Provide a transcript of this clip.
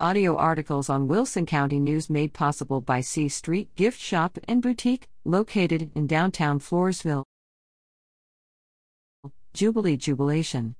Audio articles on Wilson County News made possible by C Street Gift Shop and Boutique, located in downtown Floresville. Jubilee Jubilation.